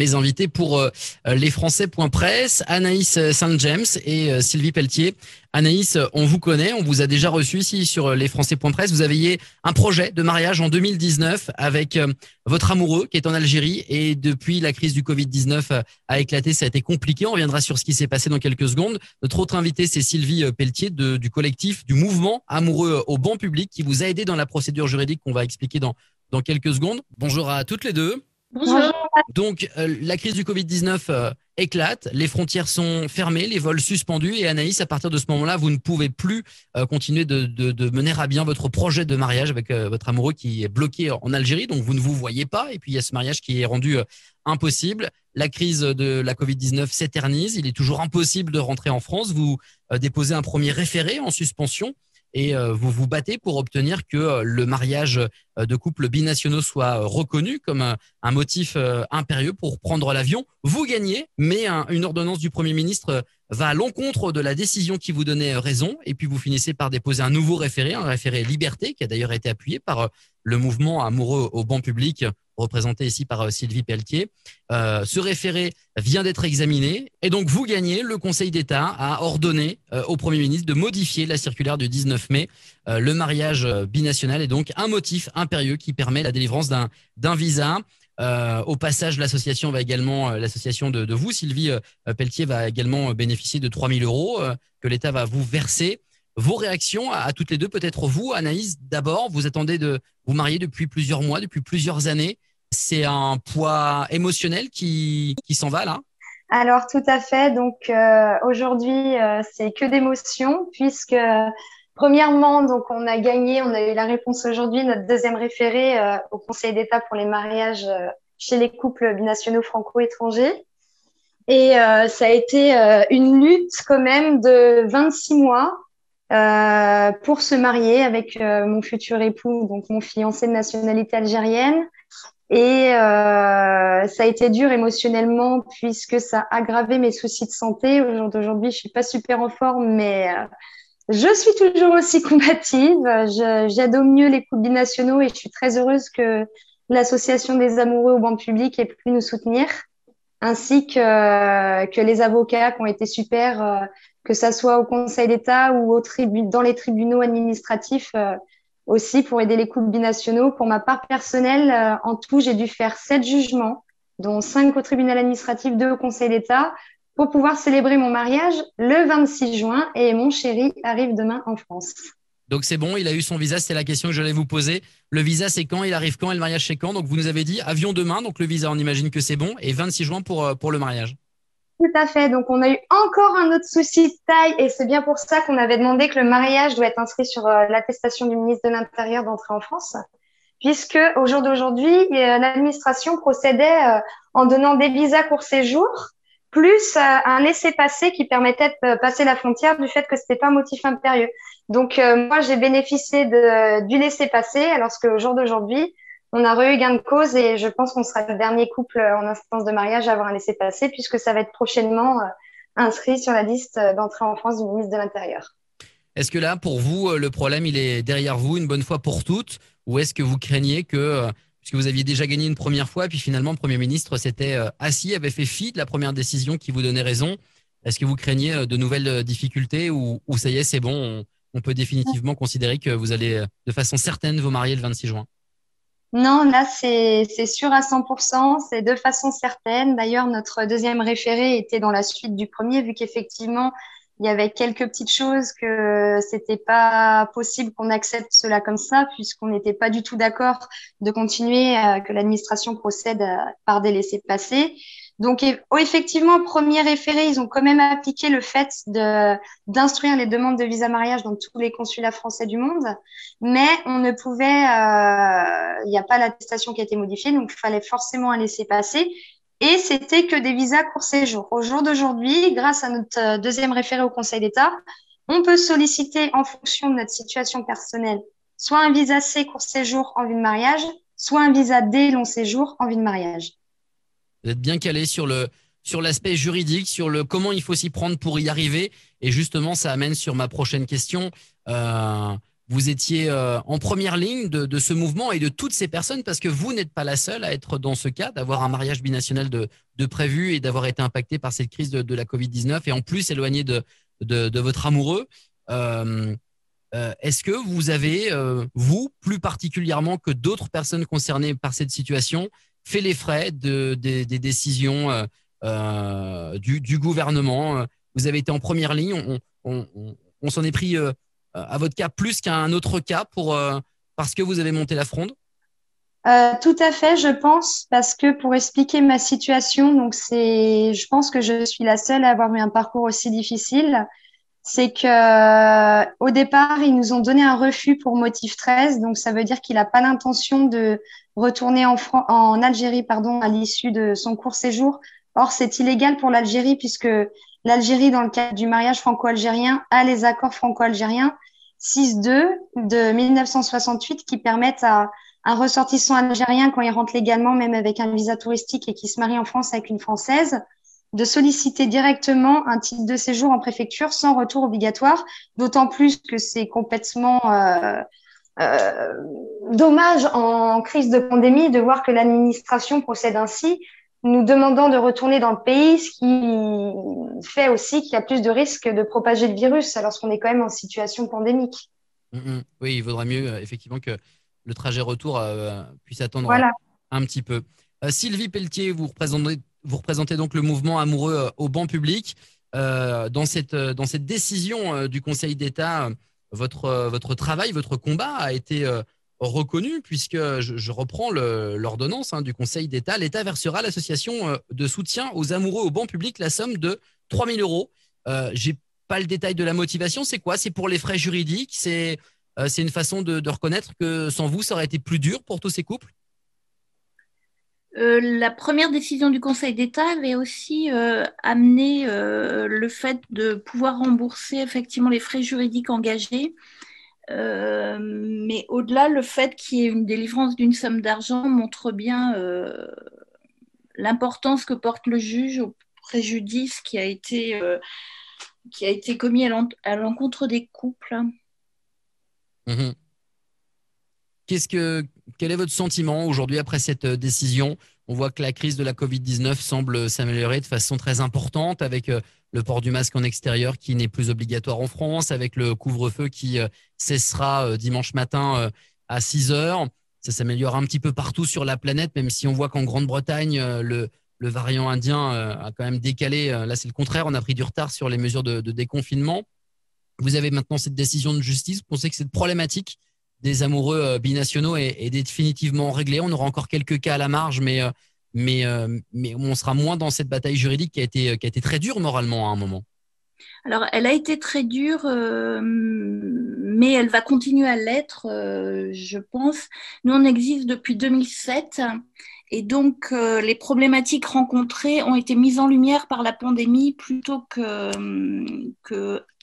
mes invités pour lesfrancais.press, Anaïs Saint-James et Sylvie Pelletier. Anaïs, on vous connaît, on vous a déjà reçu ici sur lesfrancais.press. Vous aviez un projet de mariage en 2019 avec votre amoureux qui est en Algérie, et depuis la crise du Covid-19 a éclaté, ça a été compliqué. On reviendra sur ce qui s'est passé dans quelques secondes. Notre autre invitée, c'est Sylvie Pelletier du collectif du Mouvement Amoureux au ban public, qui vous a aidé dans la procédure juridique qu'on va expliquer dans quelques secondes. Bonjour à toutes les deux. Bonjour. Donc, la crise du Covid-19 éclate, les frontières sont fermées, les vols suspendus, et Anaïs, à partir de ce moment-là, vous ne pouvez plus continuer de mener à bien votre projet de mariage avec votre amoureux qui est bloqué en Algérie, donc vous ne vous voyez pas, et puis il y a ce mariage qui est rendu impossible. La crise de la Covid-19 s'éternise, il est toujours impossible de rentrer en France, vous déposez un premier référé en suspension, et vous vous battez pour obtenir que le mariage de couples binationaux soit reconnu comme un motif impérieux pour prendre l'avion. Vous gagnez, mais une ordonnance du Premier ministre va à l'encontre de la décision qui vous donnait raison, et puis vous finissez par déposer un nouveau référé, un référé liberté, qui a d'ailleurs été appuyé par le Mouvement Amoureux au ban public, représenté ici par Sylvie Pelletier. Ce référé vient d'être examiné, et donc vous gagnez. Le Conseil d'État a ordonné au Premier ministre de modifier la circulaire du 19 mai. Le mariage binational est donc un motif impérieux qui permet la délivrance d'un visa. Au passage, l'association de vous, Sylvie Pelletier, va également bénéficier de 3 000 euros que l'État va vous verser. Vos réactions à toutes les deux, peut-être vous, Anaïs, d'abord, vous attendez de vous marier depuis plusieurs mois, depuis plusieurs années. C'est un poids émotionnel qui s'en va là? Alors tout à fait, donc aujourd'hui c'est que d'émotions, puisque premièrement, donc on a gagné, on a eu la réponse aujourd'hui, notre deuxième référé au Conseil d'État pour les mariages chez les couples binationaux franco-étrangers. Et ça a été une lutte quand même de 26 mois pour se marier avec mon futur époux, donc mon fiancé de nationalité algérienne. Et ça a été dur émotionnellement puisque ça a aggravé mes soucis de santé. Au jour d'aujourd'hui, je suis pas super en forme, mais... je suis toujours aussi combative, j'adore mieux les couples binationaux et je suis très heureuse que l'association des amoureux au ban public ait pu nous soutenir, ainsi que les avocats qui ont été super, que ça soit au Conseil d'État ou dans les tribunaux administratifs aussi pour aider les couples binationaux. Pour ma part personnelle, en tout, j'ai dû faire 7 jugements, dont 5 au tribunal administratif, 2 au Conseil d'État, pour pouvoir célébrer mon mariage le 26 juin, et mon chéri arrive demain en France. Donc c'est bon, il a eu son visa, c'est la question que j'allais vous poser. Le visa, c'est quand, il arrive quand et le mariage, c'est quand? Donc vous nous avez dit avion demain, donc le visa, on imagine que c'est bon, et 26 juin pour le mariage. Tout à fait, donc on a eu encore un autre souci de taille, et c'est bien pour ça qu'on avait demandé que le mariage doit être inscrit sur l'attestation du ministre de l'Intérieur d'entrée en France, puisque au jour d'aujourd'hui, l'administration procédait en donnant des visas court séjour, plus un laissez-passer qui permettait de passer la frontière du fait que c'était pas un motif impérieux. Donc moi, j'ai bénéficié du laissez-passer, alors que au jour d'aujourd'hui, on a eu gain de cause, et je pense qu'on sera le dernier couple en instance de mariage à avoir un laissez-passer, puisque ça va être prochainement inscrit sur la liste d'entrée en France du ministre de l'Intérieur. Est-ce que là, pour vous, le problème, il est derrière vous une bonne fois pour toutes, ou est-ce que vous craignez que... puisque vous aviez déjà gagné une première fois, puis finalement, le Premier ministre s'était assis, avait fait fi de la première décision qui vous donnait raison. Est-ce que vous craignez de nouvelles difficultés, ou ça y est, c'est bon, on peut définitivement considérer que vous allez de façon certaine vous marier le 26 juin? Non, là, c'est sûr à 100%, c'est de façon certaine. D'ailleurs, notre deuxième référé était dans la suite du premier, vu qu'effectivement, il y avait quelques petites choses que c'était pas possible qu'on accepte cela comme ça, puisqu'on n'était pas du tout d'accord de continuer, que l'administration procède par des laissez-passer. Donc, effectivement, premier référé, ils ont quand même appliqué le fait d'instruire les demandes de visa mariage dans tous les consulats français du monde, mais on ne pouvait, il n'y a pas l'attestation qui a été modifiée, donc il fallait forcément un laissez-passer. Et c'était que des visas court séjour. Au jour d'aujourd'hui, grâce à notre deuxième référé au Conseil d'État, on peut solliciter en fonction de notre situation personnelle soit un visa C court séjour en vue de mariage, soit un visa D long séjour en vue de mariage. Vous êtes bien calé sur l'aspect juridique, sur le comment il faut s'y prendre pour y arriver. Et justement, ça amène sur ma prochaine question. Vous étiez en première ligne de ce mouvement et de toutes ces personnes, parce que vous n'êtes pas la seule à être dans ce cas, d'avoir un mariage binational de prévu et d'avoir été impacté par cette crise de la Covid-19 et en plus éloigné de votre amoureux. Est-ce que vous avez, vous, plus particulièrement que d'autres personnes concernées par cette situation, fait les frais des décisions du gouvernement? Vous avez été en première ligne, on s'en est pris... à votre cas plus qu'à un autre cas parce que vous avez monté la fronde? Tout à fait, je pense, parce que pour expliquer ma situation, donc je pense que je suis la seule à avoir eu un parcours aussi difficile. C'est qu'au départ, ils nous ont donné un refus pour motif 13, donc ça veut dire qu'il n'a pas l'intention de retourner en Algérie à l'issue de son court séjour. Or, c'est illégal pour l'Algérie puisque l'Algérie, dans le cadre du mariage franco-algérien, a les accords franco-algériens 6-2 de 1968 qui permettent à un ressortissant algérien, quand il rentre légalement, même avec un visa touristique et qui se marie en France avec une Française, de solliciter directement un titre de séjour en préfecture sans retour obligatoire, d'autant plus que c'est complètement dommage en crise de pandémie de voir que l'administration procède ainsi, nous demandant de retourner dans le pays, ce qui fait aussi qu'il y a plus de risques de propager le virus lorsqu'on est quand même en situation pandémique. Oui, il vaudrait mieux effectivement que le trajet retour puisse attendre un petit peu. Sylvie Pelletier, vous représentez donc le mouvement amoureux au ban public. Dans cette décision du Conseil d'État, votre travail, votre combat a été... reconnu, puisque je reprends l'ordonnance du Conseil d'État. L'État versera à l'association de soutien aux amoureux au ban public la somme de 3 000 €. J'ai pas le détail de la motivation. C'est quoi? C'est pour les frais juridiques? C'est une façon de reconnaître que sans vous, ça aurait été plus dur pour tous ces couples? La première décision du Conseil d'État avait aussi amené le fait de pouvoir rembourser effectivement les frais juridiques engagés. Mais au-delà, le fait qu'il y ait une délivrance d'une somme d'argent montre bien l'importance que porte le juge au préjudice qui a été commis à l'encontre des couples. Mmh. Quel est votre sentiment aujourd'hui après cette décision? On voit que la crise de la Covid-19 semble s'améliorer de façon très importante avec le port du masque en extérieur qui n'est plus obligatoire en France, avec le couvre-feu qui cessera dimanche matin à 6 h. Ça s'améliore un petit peu partout sur la planète, même si on voit qu'en Grande-Bretagne, le variant indien a quand même décalé. Là, c'est le contraire. On a pris du retard sur les mesures de déconfinement. Vous avez maintenant cette décision de justice. Vous pensez que cette problématique des amoureux binationaux est définitivement réglée? On aura encore quelques cas à la marge, mais on sera moins dans cette bataille juridique qui a été très dure moralement à un moment. Alors, elle a été très dure, mais elle va continuer à l'être, je pense. Nous, on existe depuis 2007 et donc les problématiques rencontrées ont été mises en lumière par la pandémie plutôt que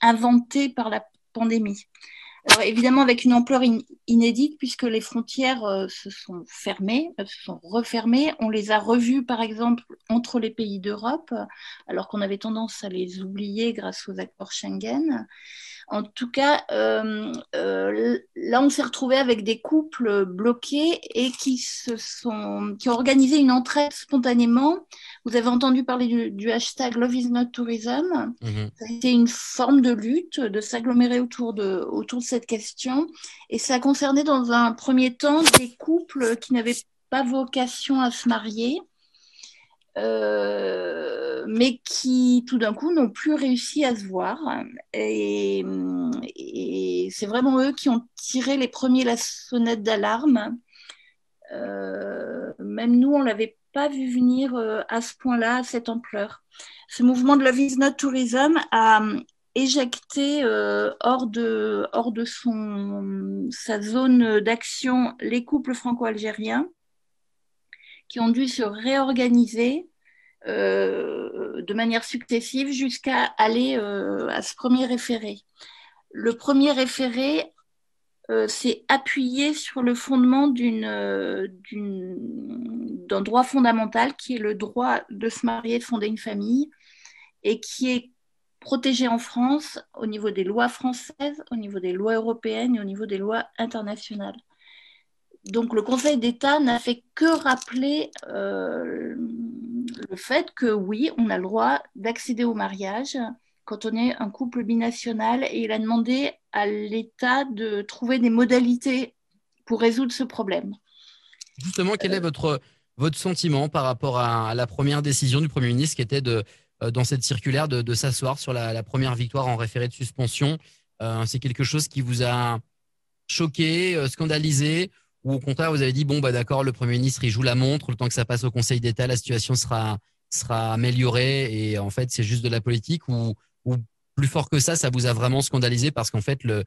inventées par la pandémie. Alors évidemment avec une ampleur inédite puisque les frontières se sont refermées. On les a revues par exemple entre les pays d'Europe alors qu'on avait tendance à les oublier grâce aux accords Schengen. En tout cas, là on s'est retrouvé avec des couples bloqués et qui ont organisé une entraide spontanément. Vous avez entendu parler du hashtag LoveIsNotTourism. Mmh. Ça a été une forme de lutte, de s'agglomérer autour de cette question. Et ça concernait dans un premier temps des couples qui n'avaient pas vocation à se marier, mais qui tout d'un coup n'ont plus réussi à se voir. Et c'est vraiment eux qui ont tiré les premiers la sonnette d'alarme. Même nous, on l'avait pas vu venir à ce point-là, à cette ampleur. Ce mouvement de LoveIsNotTourism a éjecté hors de sa zone d'action les couples franco-algériens qui ont dû se réorganiser de manière successive jusqu'à aller à ce premier référé. Le premier référé s'est appuyé sur le fondement d'un droit fondamental qui est le droit de se marier, de fonder une famille, et qui est protégés en France au niveau des lois françaises, au niveau des lois européennes et au niveau des lois internationales. Donc le Conseil d'État n'a fait que rappeler le fait que oui, on a le droit d'accéder au mariage quand on est un couple binational, et il a demandé à l'État de trouver des modalités pour résoudre ce problème. Justement, quel est votre sentiment par rapport à la première décision du Premier ministre qui était dans cette circulaire de s'asseoir sur la première victoire en référé de suspension? C'est quelque chose qui vous a choqué, scandalisé, ou au contraire vous avez dit bon bah d'accord, le Premier ministre il joue la montre, le temps que ça passe au Conseil d'État la situation sera améliorée et en fait c'est juste de la politique, ou plus fort que ça, ça vous a vraiment scandalisé parce qu'en fait le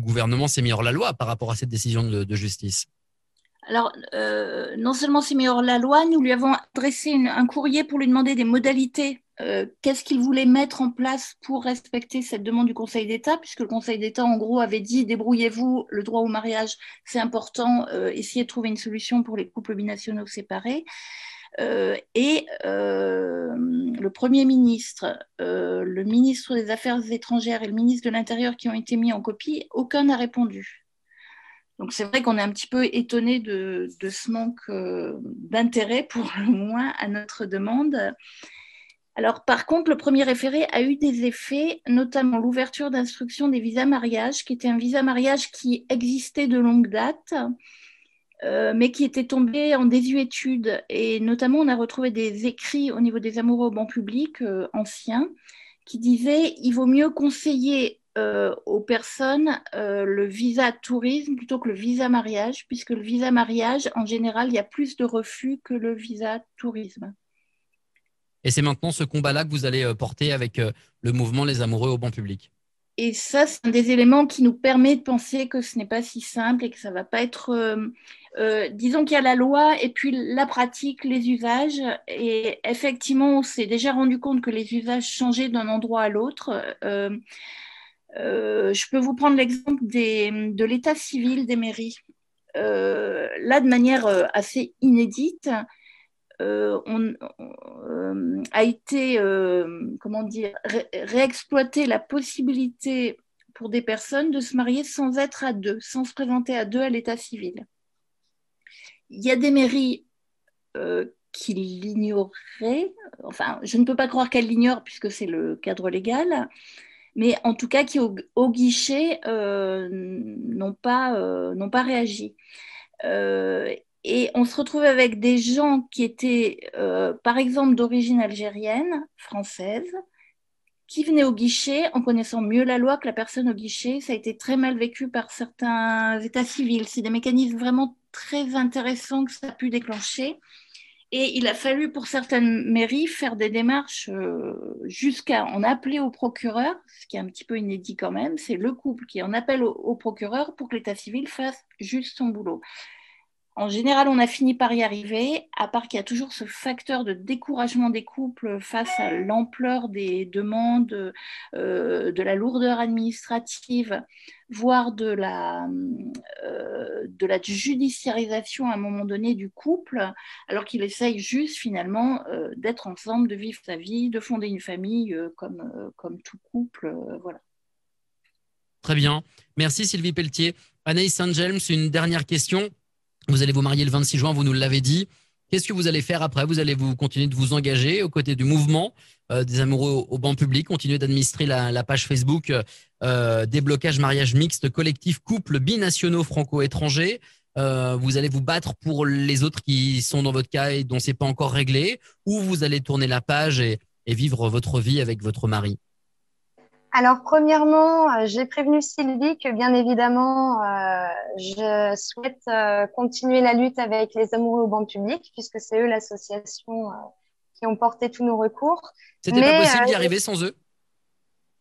gouvernement s'est mis hors la loi par rapport à cette décision de justice? Alors, non seulement c'est meilleur la loi, nous lui avons adressé un courrier pour lui demander des modalités. Qu'est-ce qu'il voulait mettre en place pour respecter cette demande du Conseil d'État, puisque le Conseil d'État, en gros, avait dit « débrouillez-vous, le droit au mariage, c'est important, essayez de trouver une solution pour les couples binationaux séparés ». Le Premier ministre, le ministre des Affaires étrangères et le ministre de l'Intérieur qui ont été mis en copie, aucun n'a répondu. Donc c'est vrai qu'on est un petit peu étonné de ce manque d'intérêt, pour le moins, à notre demande. Alors par contre, le premier référé a eu des effets, notamment l'ouverture d'instruction des visas mariage, qui était un visa mariage qui existait de longue date, mais qui était tombé en désuétude. Et notamment, on a retrouvé des écrits au niveau des amoureux au ban public anciens, qui disaient il vaut mieux conseiller aux personnes le visa tourisme plutôt que le visa mariage, puisque le visa mariage, en général, il y a plus de refus que le visa tourisme. Et c'est maintenant ce combat-là que vous allez porter avec le mouvement Les Amoureux au ban public. Et ça, c'est un des éléments qui nous permet de penser que ce n'est pas si simple et que ça ne va pas être… disons qu'il y a la loi et puis la pratique, les usages. Et effectivement, on s'est déjà rendu compte que les usages changeaient d'un endroit à l'autre. Je peux vous prendre l'exemple de l'état civil des mairies. Là, de manière assez inédite, a été réexploitée la possibilité pour des personnes de se marier sans être à deux, sans se présenter à deux à l'état civil. Il y a des mairies qui l'ignoraient, enfin, je ne peux pas croire qu'elles l'ignorent puisque c'est le cadre légal, mais en tout cas qui au guichet n'ont pas réagi. Et on se retrouve avec des gens qui étaient, par exemple, d'origine algérienne, française, qui venaient au guichet en connaissant mieux la loi que la personne au guichet. Ça a été très mal vécu par certains états civils. C'est des mécanismes vraiment très intéressants que ça a pu déclencher. Et il a fallu pour certaines mairies faire des démarches jusqu'à en appeler au procureur, ce qui est un petit peu inédit quand même, c'est le couple qui en appelle au procureur pour que l'état civil fasse juste son boulot. En général, on a fini par y arriver, à part qu'il y a toujours ce facteur de découragement des couples face à l'ampleur des demandes, de la lourdeur administrative, voire de la judiciarisation à un moment donné du couple, alors qu'il essaye juste finalement d'être ensemble, de vivre sa vie, de fonder une famille comme tout couple. Voilà. Très bien. Merci Sylvie Pelletier. Anaïs Saint-James, une dernière question. Vous allez vous marier le 26 juin, vous nous l'avez dit. Qu'est-ce que vous allez faire après? Vous allez continuer de vous engager aux côtés du mouvement des amoureux au ban public, continuer d'administrer la page Facebook Déblocage mariage mixte collectif couple binationaux franco-étrangers. Vous allez vous battre pour les autres qui sont dans votre cas et dont ce n'est pas encore réglé, ou vous allez tourner la page et vivre votre vie avec votre mari? Alors, premièrement, j'ai prévenu Sylvie que, bien évidemment, je souhaite continuer la lutte avec les amoureux au ban public, puisque c'est eux l'association qui ont porté tous nos recours. C'était pas possible d'y arriver sans eux?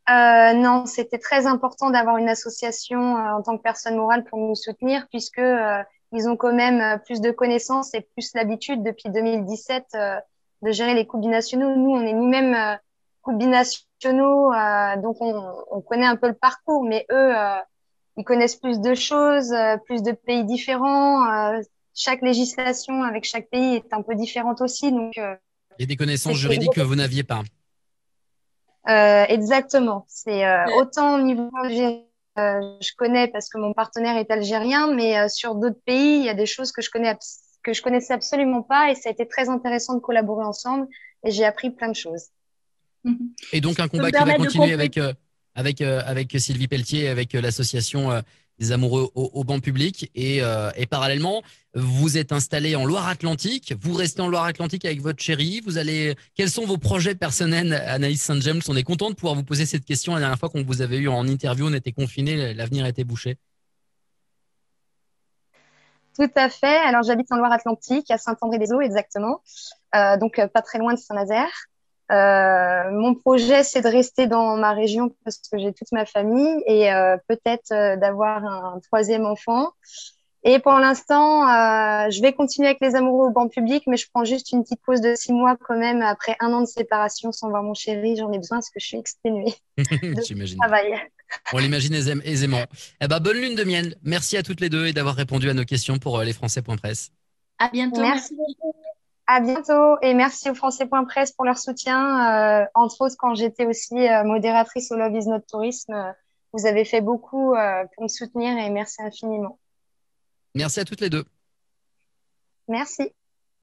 Non, c'était très important d'avoir une association en tant que personne morale pour nous soutenir, puisque ils ont quand même plus de connaissances et plus l'habitude depuis 2017 de gérer les couples binationaux. Nous, on est nous-mêmes couples binationaux, donc on connaît un peu le parcours, mais eux, ils connaissent plus de choses, plus de pays différents. Chaque législation avec chaque pays est un peu différente aussi. Donc, il y a des connaissances juridiques que vous n'aviez pas. Exactement. C'est autant au niveau algérien, je connais parce que mon partenaire est algérien, mais sur d'autres pays, il y a des choses que je connaissais absolument pas, et ça a été très intéressant de collaborer ensemble et j'ai appris plein de choses. Et donc un combat qui va continuer avec Sylvie Pelletier, avec l'association des amoureux au ban public, et parallèlement, vous êtes installé en Loire-Atlantique, vous restez en Loire-Atlantique avec votre chérie, vous allez... Quels sont vos projets personnels, Anaïs Saint-James? On est content de pouvoir vous poser cette question. La dernière fois qu'on vous avait eu en interview, on était confinés, l'avenir était bouché. Tout à fait. Alors, j'habite en Loire-Atlantique, à Saint-André-des-Eaux exactement, donc pas très loin de Saint-Nazaire. Mon projet, c'est de rester dans ma région parce que j'ai toute ma famille, et peut-être d'avoir un troisième enfant. Et pour l'instant, je vais continuer avec les amoureux au ban public, mais je prends juste une petite pause de 6 mois quand même, après 1 an de séparation sans voir mon chéri. J'en ai besoin parce que je suis exténuée de travail. On l'imagine aisément. Eh ben, bonne lune de miel. Merci à toutes les deux et d'avoir répondu à nos questions pour lesfrancais.press. À bientôt. Merci beaucoup. À bientôt, et merci aux lesfrancais.press pour leur soutien. Entre autres, quand j'étais aussi modératrice au LoveIsNotTourism, vous avez fait beaucoup pour me soutenir, et merci infiniment. Merci à toutes les deux. Merci.